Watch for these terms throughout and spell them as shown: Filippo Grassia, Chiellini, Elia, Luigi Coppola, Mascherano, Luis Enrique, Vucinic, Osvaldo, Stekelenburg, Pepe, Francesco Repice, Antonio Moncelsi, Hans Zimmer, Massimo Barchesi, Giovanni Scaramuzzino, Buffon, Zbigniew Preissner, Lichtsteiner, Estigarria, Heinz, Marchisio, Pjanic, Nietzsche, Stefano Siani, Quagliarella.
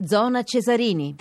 Zona Cesarini.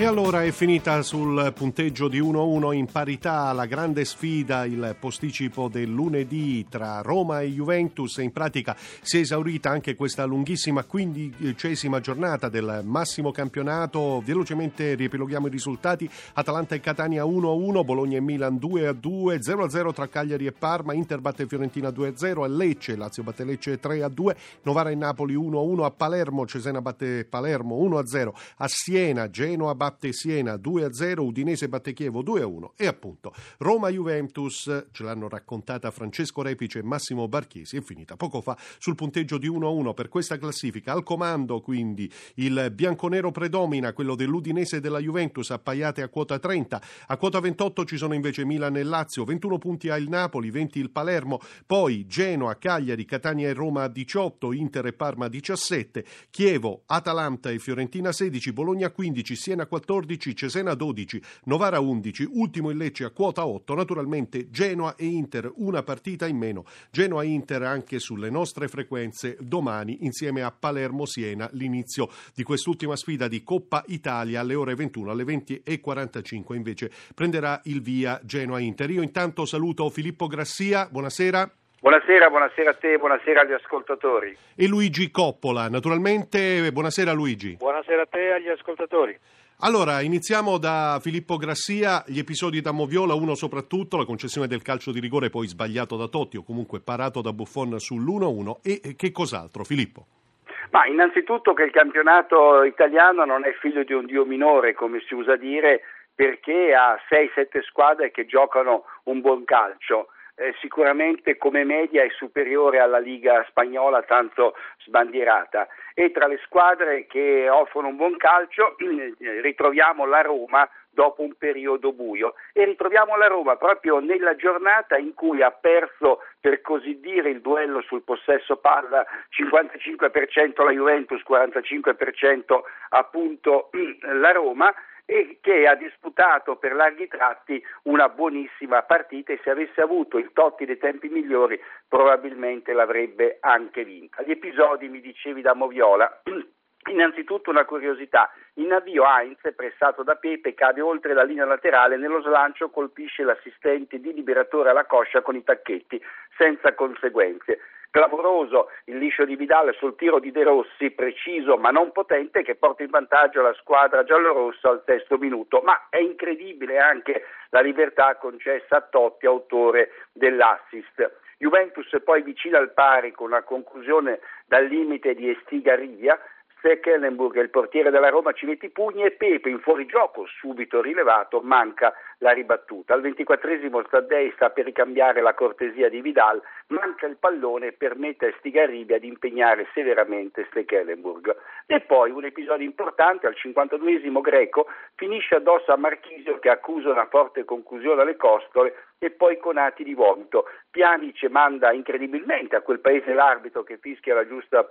E allora è finita sul punteggio di 1-1 in parità la grande sfida, il posticipo del lunedì tra Roma e Juventus. In pratica si è esaurita anche questa lunghissima 15ª giornata del massimo campionato. Velocemente riepiloghiamo i risultati: Atalanta e Catania 1-1, Bologna e Milan 2-2, 0-0 tra Cagliari e Parma, Inter batte Fiorentina 2-0, a Lecce Lazio batte Lecce 3-2, Novara e Napoli 1-1, a Palermo Cesena batte Palermo 1-0, a Siena Genoa batte Siena 2-0, Udinese batte Chievo 2-1 e appunto Roma-Juventus, ce l'hanno raccontata Francesco Repice e Massimo Barchesi, è finita poco fa sul punteggio di 1-1 per questa classifica. Al comando quindi il bianconero predomina, quello dell'Udinese e della Juventus appaiate a quota 30, a quota 28 ci sono invece Milan e Lazio, 21 punti ha il Napoli, 20 il Palermo, poi Genoa, Cagliari, Catania e Roma a 18, Inter e Parma a 17, Chievo, Atalanta e Fiorentina 16, Bologna 15, Siena 14, Cesena 12, Novara 11, ultimo il Lecce a quota 8, naturalmente Genoa e Inter una partita in meno, Genoa e Inter anche sulle nostre frequenze domani insieme a Palermo-Siena, l'inizio di quest'ultima sfida di Coppa Italia alle ore 21, alle 20:45 invece prenderà il via Genoa-Inter. Io intanto saluto Filippo Grassia, buonasera. Buonasera, buonasera a te, buonasera agli ascoltatori. E Luigi Coppola, naturalmente, buonasera Luigi. Buonasera a te e agli ascoltatori. Allora, iniziamo da Filippo Grassia, gli episodi da Moviola, uno soprattutto, la concessione del calcio di rigore poi sbagliato da Totti o comunque parato da Buffon sull'1-1 e che cos'altro, Filippo? Ma innanzitutto che il campionato italiano non è figlio di un dio minore, come si usa dire, perché ha 6-7 squadre che giocano un buon calcio. Sicuramente come media è superiore alla Liga spagnola tanto sbandierata e tra le squadre che offrono un buon calcio ritroviamo la Roma dopo un periodo buio e ritroviamo la Roma proprio nella giornata in cui ha perso per così dire il duello sul possesso palla 55% la Juventus, 45% appunto la Roma, e che ha disputato per larghi tratti una buonissima partita e se avesse avuto il Totti dei tempi migliori probabilmente l'avrebbe anche vinta. Gli episodi, mi dicevi, da Moviola, innanzitutto una curiosità, in avvio Heinz, pressato da Pepe, cade oltre la linea laterale, nello slancio colpisce l'assistente di liberatore alla coscia con i tacchetti, senza conseguenze. Clamoroso il liscio di Vidal sul tiro di De Rossi, preciso ma non potente, che porta in vantaggio la squadra giallorossa al sesto minuto, ma è incredibile anche la libertà concessa a Totti, autore dell'assist. Juventus poi vicina al pari con una conclusione dal limite di Estigarria, Stekelenburg, il portiere della Roma, ci mette i pugni e Pepe in fuorigioco, subito rilevato, manca la ribattuta. Al 24esimo Taddei sta per ricambiare la cortesia di Vidal, manca il pallone e permette a Estigarria di impegnare severamente Stekelenburg. E poi un episodio importante, al 52esimo Greco finisce addosso a Marchisio che accusa una forte concussione alle costole e poi con atti di vomito. Pjanic manda incredibilmente a quel paese l'arbitro che fischia la giusta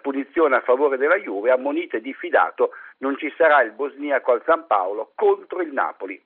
punizione a favore della Juve, ammonito e diffidato, non ci sarà il bosniaco al San Paolo contro il Napoli.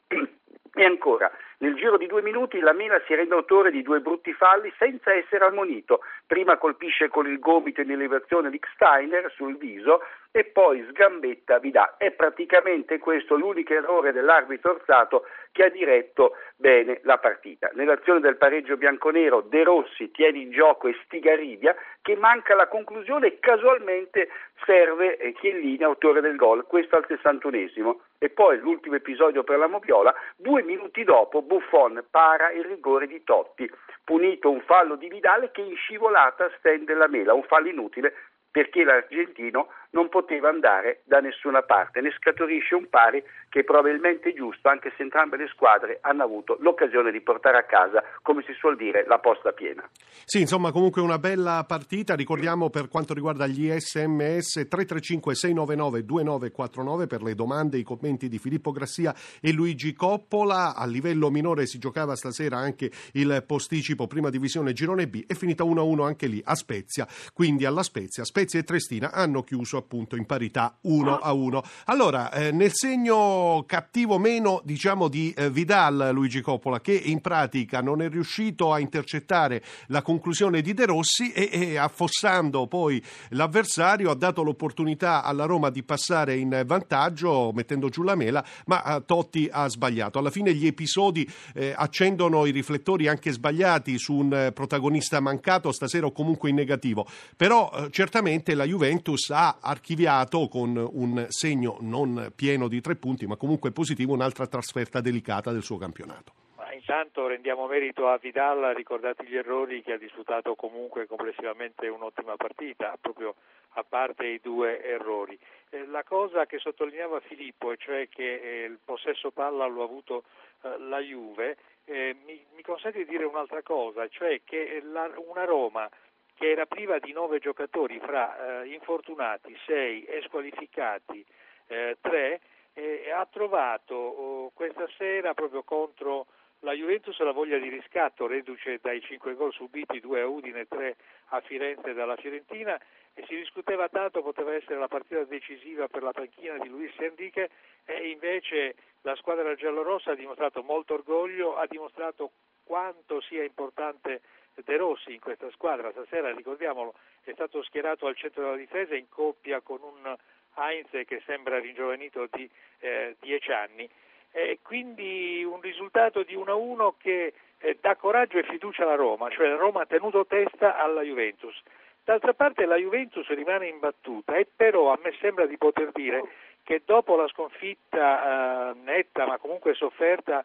E ancora, nel giro di 2 minuti la Mela si rende autore di 2 brutti falli senza essere ammonito, prima colpisce con il gomito in elevazione Lichtsteiner sul viso e poi sgambetta Vidal. È praticamente questo l'unico errore dell'arbitro Orsato che ha diretto bene la partita. Nell'azione del pareggio bianconero De Rossi tiene in gioco Estigarria che manca la conclusione e casualmente serve Chiellini, autore del gol, questo al 61esimo. E poi l'ultimo episodio per la Moviola, 2 minuti dopo Buffon para il rigore di Totti, punito un fallo di Vidal che in scivolata stende la mela, un fallo inutile perché l'argentino non poteva andare da nessuna parte, ne scaturisce un pari che è probabilmente giusto anche se entrambe le squadre hanno avuto l'occasione di portare a casa, come si suol dire, la posta piena. Sì, insomma comunque una bella partita, ricordiamo per quanto riguarda gli SMS 335-699-2949 per le domande e i commenti di Filippo Grassia e Luigi Coppola. A livello minore si giocava stasera anche il posticipo prima divisione girone B, è finita 1-1 anche lì a Spezia, quindi alla Spezia e Triestina hanno chiuso appunto in parità 1-1. Allora, nel segno cattivo meno, diciamo, di Vidal, Luigi Coppola, che in pratica non è riuscito a intercettare la conclusione di De Rossi e affossando poi l'avversario ha dato l'opportunità alla Roma di passare in vantaggio mettendo giù la mela, ma Totti ha sbagliato. Alla fine gli episodi accendono i riflettori anche sbagliati su un protagonista mancato stasera o comunque in negativo, però certamente la Juventus ha archiviato con un segno non pieno di 3 punti ma comunque positivo un'altra trasferta delicata del suo campionato. Ma intanto rendiamo merito a Vidal, ricordati gli errori, che ha disputato comunque complessivamente un'ottima partita, proprio a parte i 2 errori. La cosa che sottolineava Filippo, cioè che il possesso palla lo ha avuto la Juve, mi consente di dire un'altra cosa, cioè che una Roma che era priva di 9 giocatori fra infortunati, 6 e squalificati, 3, ha trovato questa sera proprio contro la Juventus la voglia di riscatto, reduce dai 5 gol subiti, 2 a Udine, 3 a Firenze dalla Fiorentina, e si discuteva tanto, poteva essere la partita decisiva per la panchina di Luis Enrique, e invece la squadra giallorossa ha dimostrato molto orgoglio, ha dimostrato quanto sia importante De Rossi in questa squadra. Stasera, ricordiamolo, è stato schierato al centro della difesa in coppia con un Heinz che sembra ringiovanito di 10 anni. Quindi un risultato di 1-1 che dà coraggio e fiducia alla Roma, cioè la Roma ha tenuto testa alla Juventus. D'altra parte la Juventus rimane imbattuta, e però a me sembra di poter dire che dopo la sconfitta netta ma comunque sofferta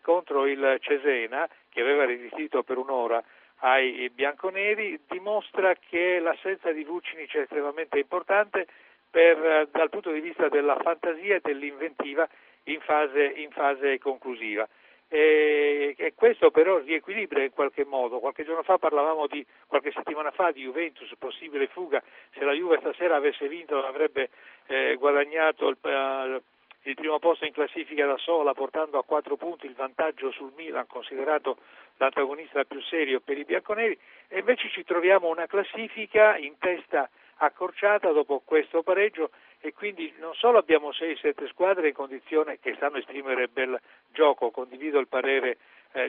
contro il Cesena, che aveva resistito per 1 ora ai bianconeri, dimostra che l'assenza di Vucinic è estremamente importante dal punto di vista della fantasia e dell'inventiva in fase conclusiva, e questo però riequilibra in qualche modo. Qualche settimana fa di Juventus possibile fuga, se la Juve stasera avesse vinto avrebbe guadagnato il primo posto in classifica da sola, portando a 4 punti il vantaggio sul Milan, considerato l'antagonista più serio per i bianconeri, e invece ci troviamo una classifica in testa accorciata dopo questo pareggio, e quindi non solo abbiamo 6-7 squadre in condizione che sanno esprimere bel gioco, condivido il parere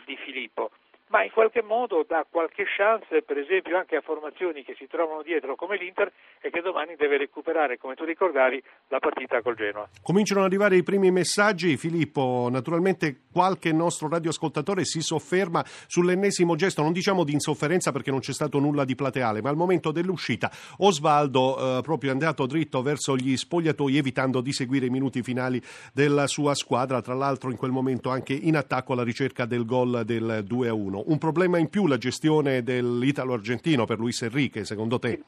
di Filippo, ma in qualche modo dà qualche chance per esempio anche a formazioni che si trovano dietro come l'Inter e che domani deve recuperare, come tu ricordavi, la partita col Genoa. Cominciano ad arrivare i primi messaggi, Filippo, naturalmente qualche nostro radioascoltatore si sofferma sull'ennesimo gesto, non diciamo di insofferenza perché non c'è stato nulla di plateale, ma al momento dell'uscita Osvaldo proprio è andato dritto verso gli spogliatoi evitando di seguire i minuti finali della sua squadra, tra l'altro in quel momento anche in attacco alla ricerca del gol del 2-1. Un problema in più la gestione dell'italo-argentino per Luis Enrique, secondo te?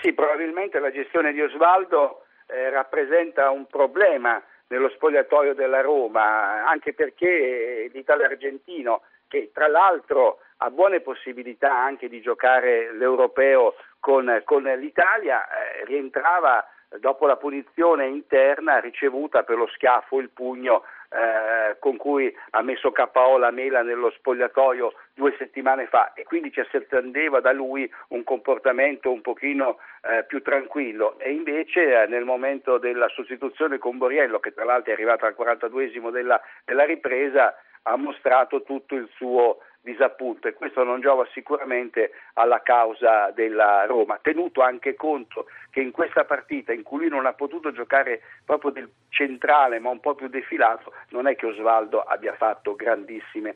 Sì, probabilmente la gestione di Osvaldo rappresenta un problema nello spogliatoio della Roma, anche perché l'italo-argentino, che tra l'altro ha buone possibilità anche di giocare l'europeo con l'Italia, rientrava dopo la punizione interna ricevuta per lo schiaffo, il pugno con cui ha messo KO la Mela nello spogliatoio 2 settimane fa, e quindi ci attendeva da lui un comportamento un pochino più tranquillo, e invece nel momento della sostituzione con Borriello, che tra l'altro è arrivato al 42esimo della ripresa, ha mostrato tutto il suo disappunto, e questo non giova sicuramente alla causa della Roma, tenuto anche conto che in questa partita in cui lui non ha potuto giocare proprio del centrale ma un po' più defilato, non è che Osvaldo abbia fatto grandissime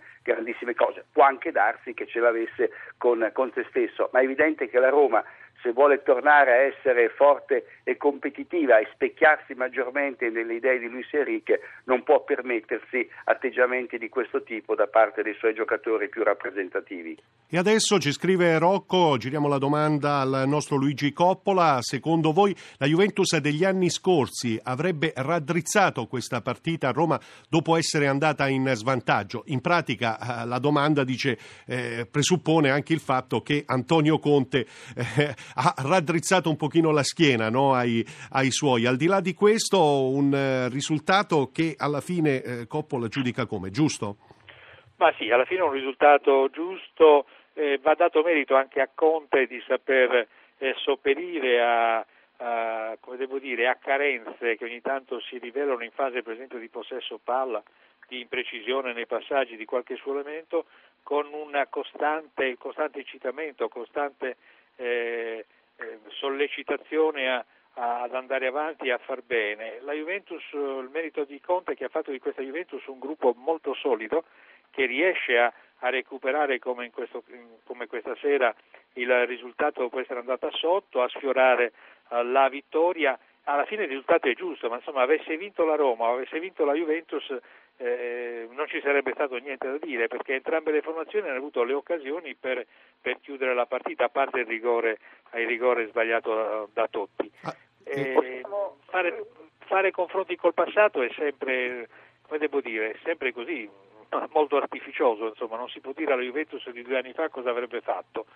cose, può anche darsi che ce l'avesse con se stesso, ma è evidente che la Roma, se vuole tornare a essere forte e competitiva e specchiarsi maggiormente nelle idee di Luis Enrique, non può permettersi atteggiamenti di questo tipo da parte dei suoi giocatori più rappresentativi. E adesso ci scrive Rocco, giriamo la domanda al nostro Luigi Coppola: secondo voi la Juventus degli anni scorsi avrebbe raddrizzato questa partita a Roma dopo essere andata in svantaggio? In pratica la domanda dice presuppone anche il fatto che Antonio Conte ha raddrizzato un pochino la schiena, no, ai suoi. Al di là di questo, un risultato che alla fine Coppola giudica come giusto? Ma sì, alla fine è un risultato giusto, va dato merito anche a Conte di saper sopperire a, come devo le accarenze che ogni tanto si rivelano in fase per esempio di possesso palla, di imprecisione nei passaggi di qualche suo elemento, con un costante incitamento, costante sollecitazione ad andare avanti e a far bene. La Juventus, il merito di Conte è che ha fatto di questa Juventus un gruppo molto solido che riesce a recuperare, come questa sera, il risultato può essere andata sotto, a sfiorare la vittoria. Alla fine il risultato è giusto, ma insomma avesse vinto la Roma o avesse vinto la Juventus non ci sarebbe stato niente da dire, perché entrambe le formazioni hanno avuto le occasioni per chiudere la partita, a parte il rigore sbagliato da Totti. Fare confronti col passato è sempre, come devo dire, sempre così, molto artificioso, insomma non si può dire alla Juventus di 2 anni fa cosa avrebbe fatto.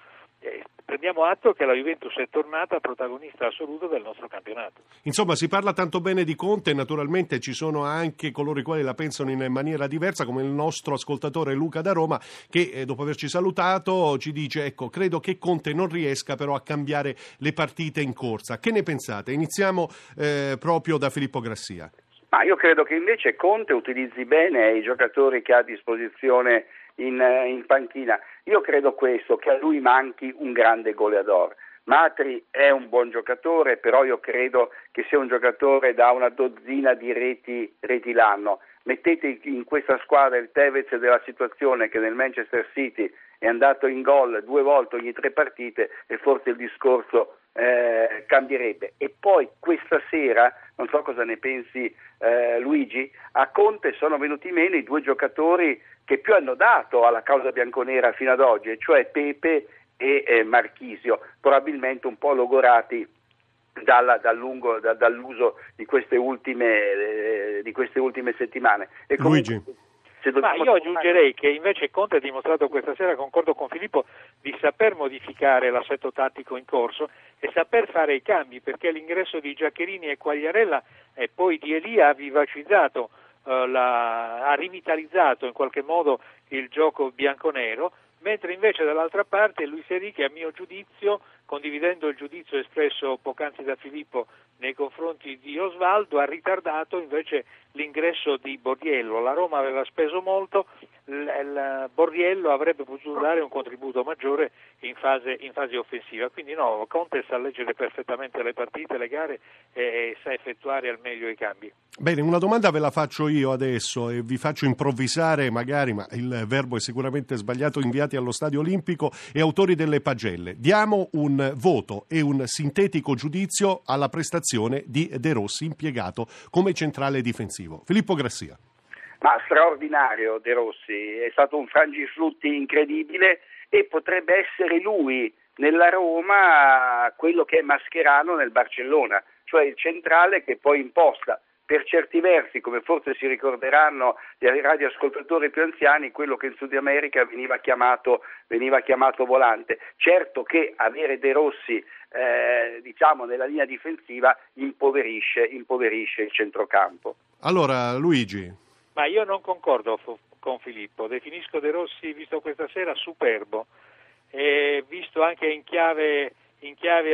Prendiamo atto che la Juventus è tornata protagonista assoluta del nostro campionato. Insomma, si parla tanto bene di Conte, naturalmente ci sono anche coloro i quali la pensano in maniera diversa, come il nostro ascoltatore Luca da Roma, che dopo averci salutato ci dice: ecco, credo che Conte non riesca però a cambiare le partite in corsa. Che ne pensate? Iniziamo proprio da Filippo Grassia. Ma io credo che invece Conte utilizzi bene i giocatori che ha a disposizione in panchina. Io credo questo, che a lui manchi un grande goleador. Matri è un buon giocatore, però io credo che sia un giocatore da una dozzina di reti l'anno. Mettete in questa squadra il Tevez della situazione, che nel Manchester City è andato in gol 2 volte ogni 3 partite, e forse il discorso cambierebbe. E poi questa sera, non so cosa ne pensi Luigi, a Conte sono venuti meno i 2 giocatori che più hanno dato alla causa bianconera fino ad oggi, cioè Pepe e Marchisio, probabilmente un po' logorati dall'uso di queste ultime settimane. E comunque, Luigi. Ma io aggiungerei che invece Conte ha dimostrato questa sera, concordo con Filippo, di saper modificare l'assetto tattico in corso e saper fare i cambi, perché l'ingresso di Giaccherini e Quagliarella e poi di Elia ha vivacizzato, ha rivitalizzato in qualche modo il gioco bianconero, mentre invece dall'altra parte Luis Enrique, a mio giudizio, condividendo il giudizio espresso poc'anzi da Filippo nei confronti di Osvaldo, ha ritardato invece l'ingresso di Borriello. La Roma aveva speso molto, Borriello avrebbe potuto dare un contributo maggiore in fase offensiva. Quindi no, Conte sa leggere perfettamente le partite, le gare e sa effettuare al meglio i cambi. Bene, una domanda ve la faccio io adesso e vi faccio improvvisare magari, ma il verbo è sicuramente sbagliato, inviati allo Stadio Olimpico e autori delle pagelle. Diamo un voto e un sintetico giudizio alla prestazione di De Rossi impiegato come centrale difensivo. Filippo Grassia. Ma straordinario De Rossi, è stato un frangiflutti incredibile e potrebbe essere lui nella Roma quello che è Mascherano nel Barcellona, cioè il centrale che poi imposta. Per certi versi, come forse si ricorderanno gli radioascoltatori più anziani, quello che in Sud America veniva chiamato volante. Certo che avere De Rossi nella linea difensiva impoverisce il centrocampo. Allora, Luigi. Ma io non concordo con Filippo, definisco De Rossi, visto questa sera, superbo, e visto anche in chiave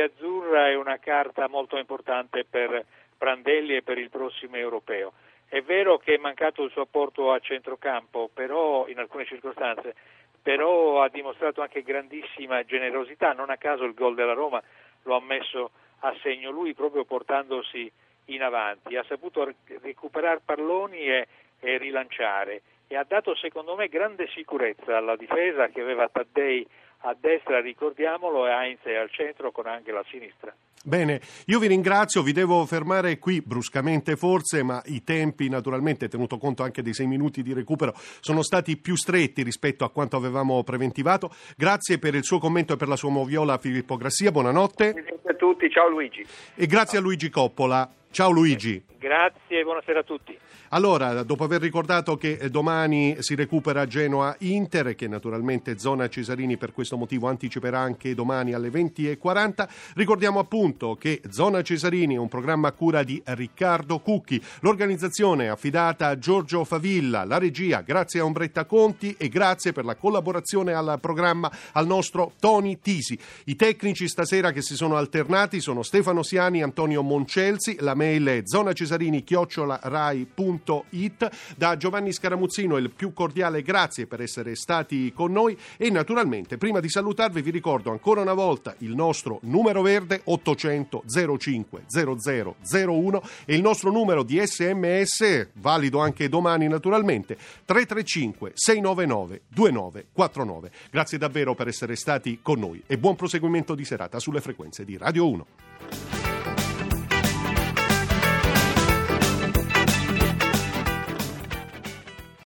azzurra è una carta molto importante per Prandelli e per il prossimo europeo. È vero che è mancato il suo apporto a centrocampo, però in alcune circostanze, però ha dimostrato anche grandissima generosità, non a caso il gol della Roma lo ha messo a segno lui proprio portandosi in avanti, ha saputo recuperare palloni e rilanciare, e ha dato secondo me grande sicurezza alla difesa che aveva Taddei a destra, ricordiamolo, e Heinz al centro con anche la sinistra. Bene, io vi ringrazio, vi devo fermare qui bruscamente forse, ma i tempi naturalmente, tenuto conto anche dei 6 minuti di recupero, sono stati più stretti rispetto a quanto avevamo preventivato. Grazie per il suo commento e per la sua moviola Filippo Grassia, buonanotte. Grazie a tutti, ciao Luigi. E grazie a Luigi Coppola. Ciao Luigi. Grazie, buonasera a tutti. Allora, dopo aver ricordato che domani si recupera Genoa-Inter e che naturalmente Zona Cesarini per questo motivo anticiperà anche domani alle 20:40, ricordiamo appunto che Zona Cesarini è un programma a cura di Riccardo Cucchi, l'organizzazione affidata a Giorgio Favilla, la regia grazie a Ombretta Conti e grazie per la collaborazione al programma al nostro Tony Tisi. I tecnici stasera che si sono alternati sono Stefano Siani, Antonio Moncelsi, la mail è zonacesarini@rai.it. Da Giovanni Scaramuzzino il più cordiale grazie per essere stati con noi e naturalmente prima di salutarvi vi ricordo ancora una volta il nostro numero verde 800 05 0001 e il nostro numero di SMS valido anche domani naturalmente 335 699 2949. Grazie davvero per essere stati con noi e buon proseguimento di serata sulle frequenze di Radio 1.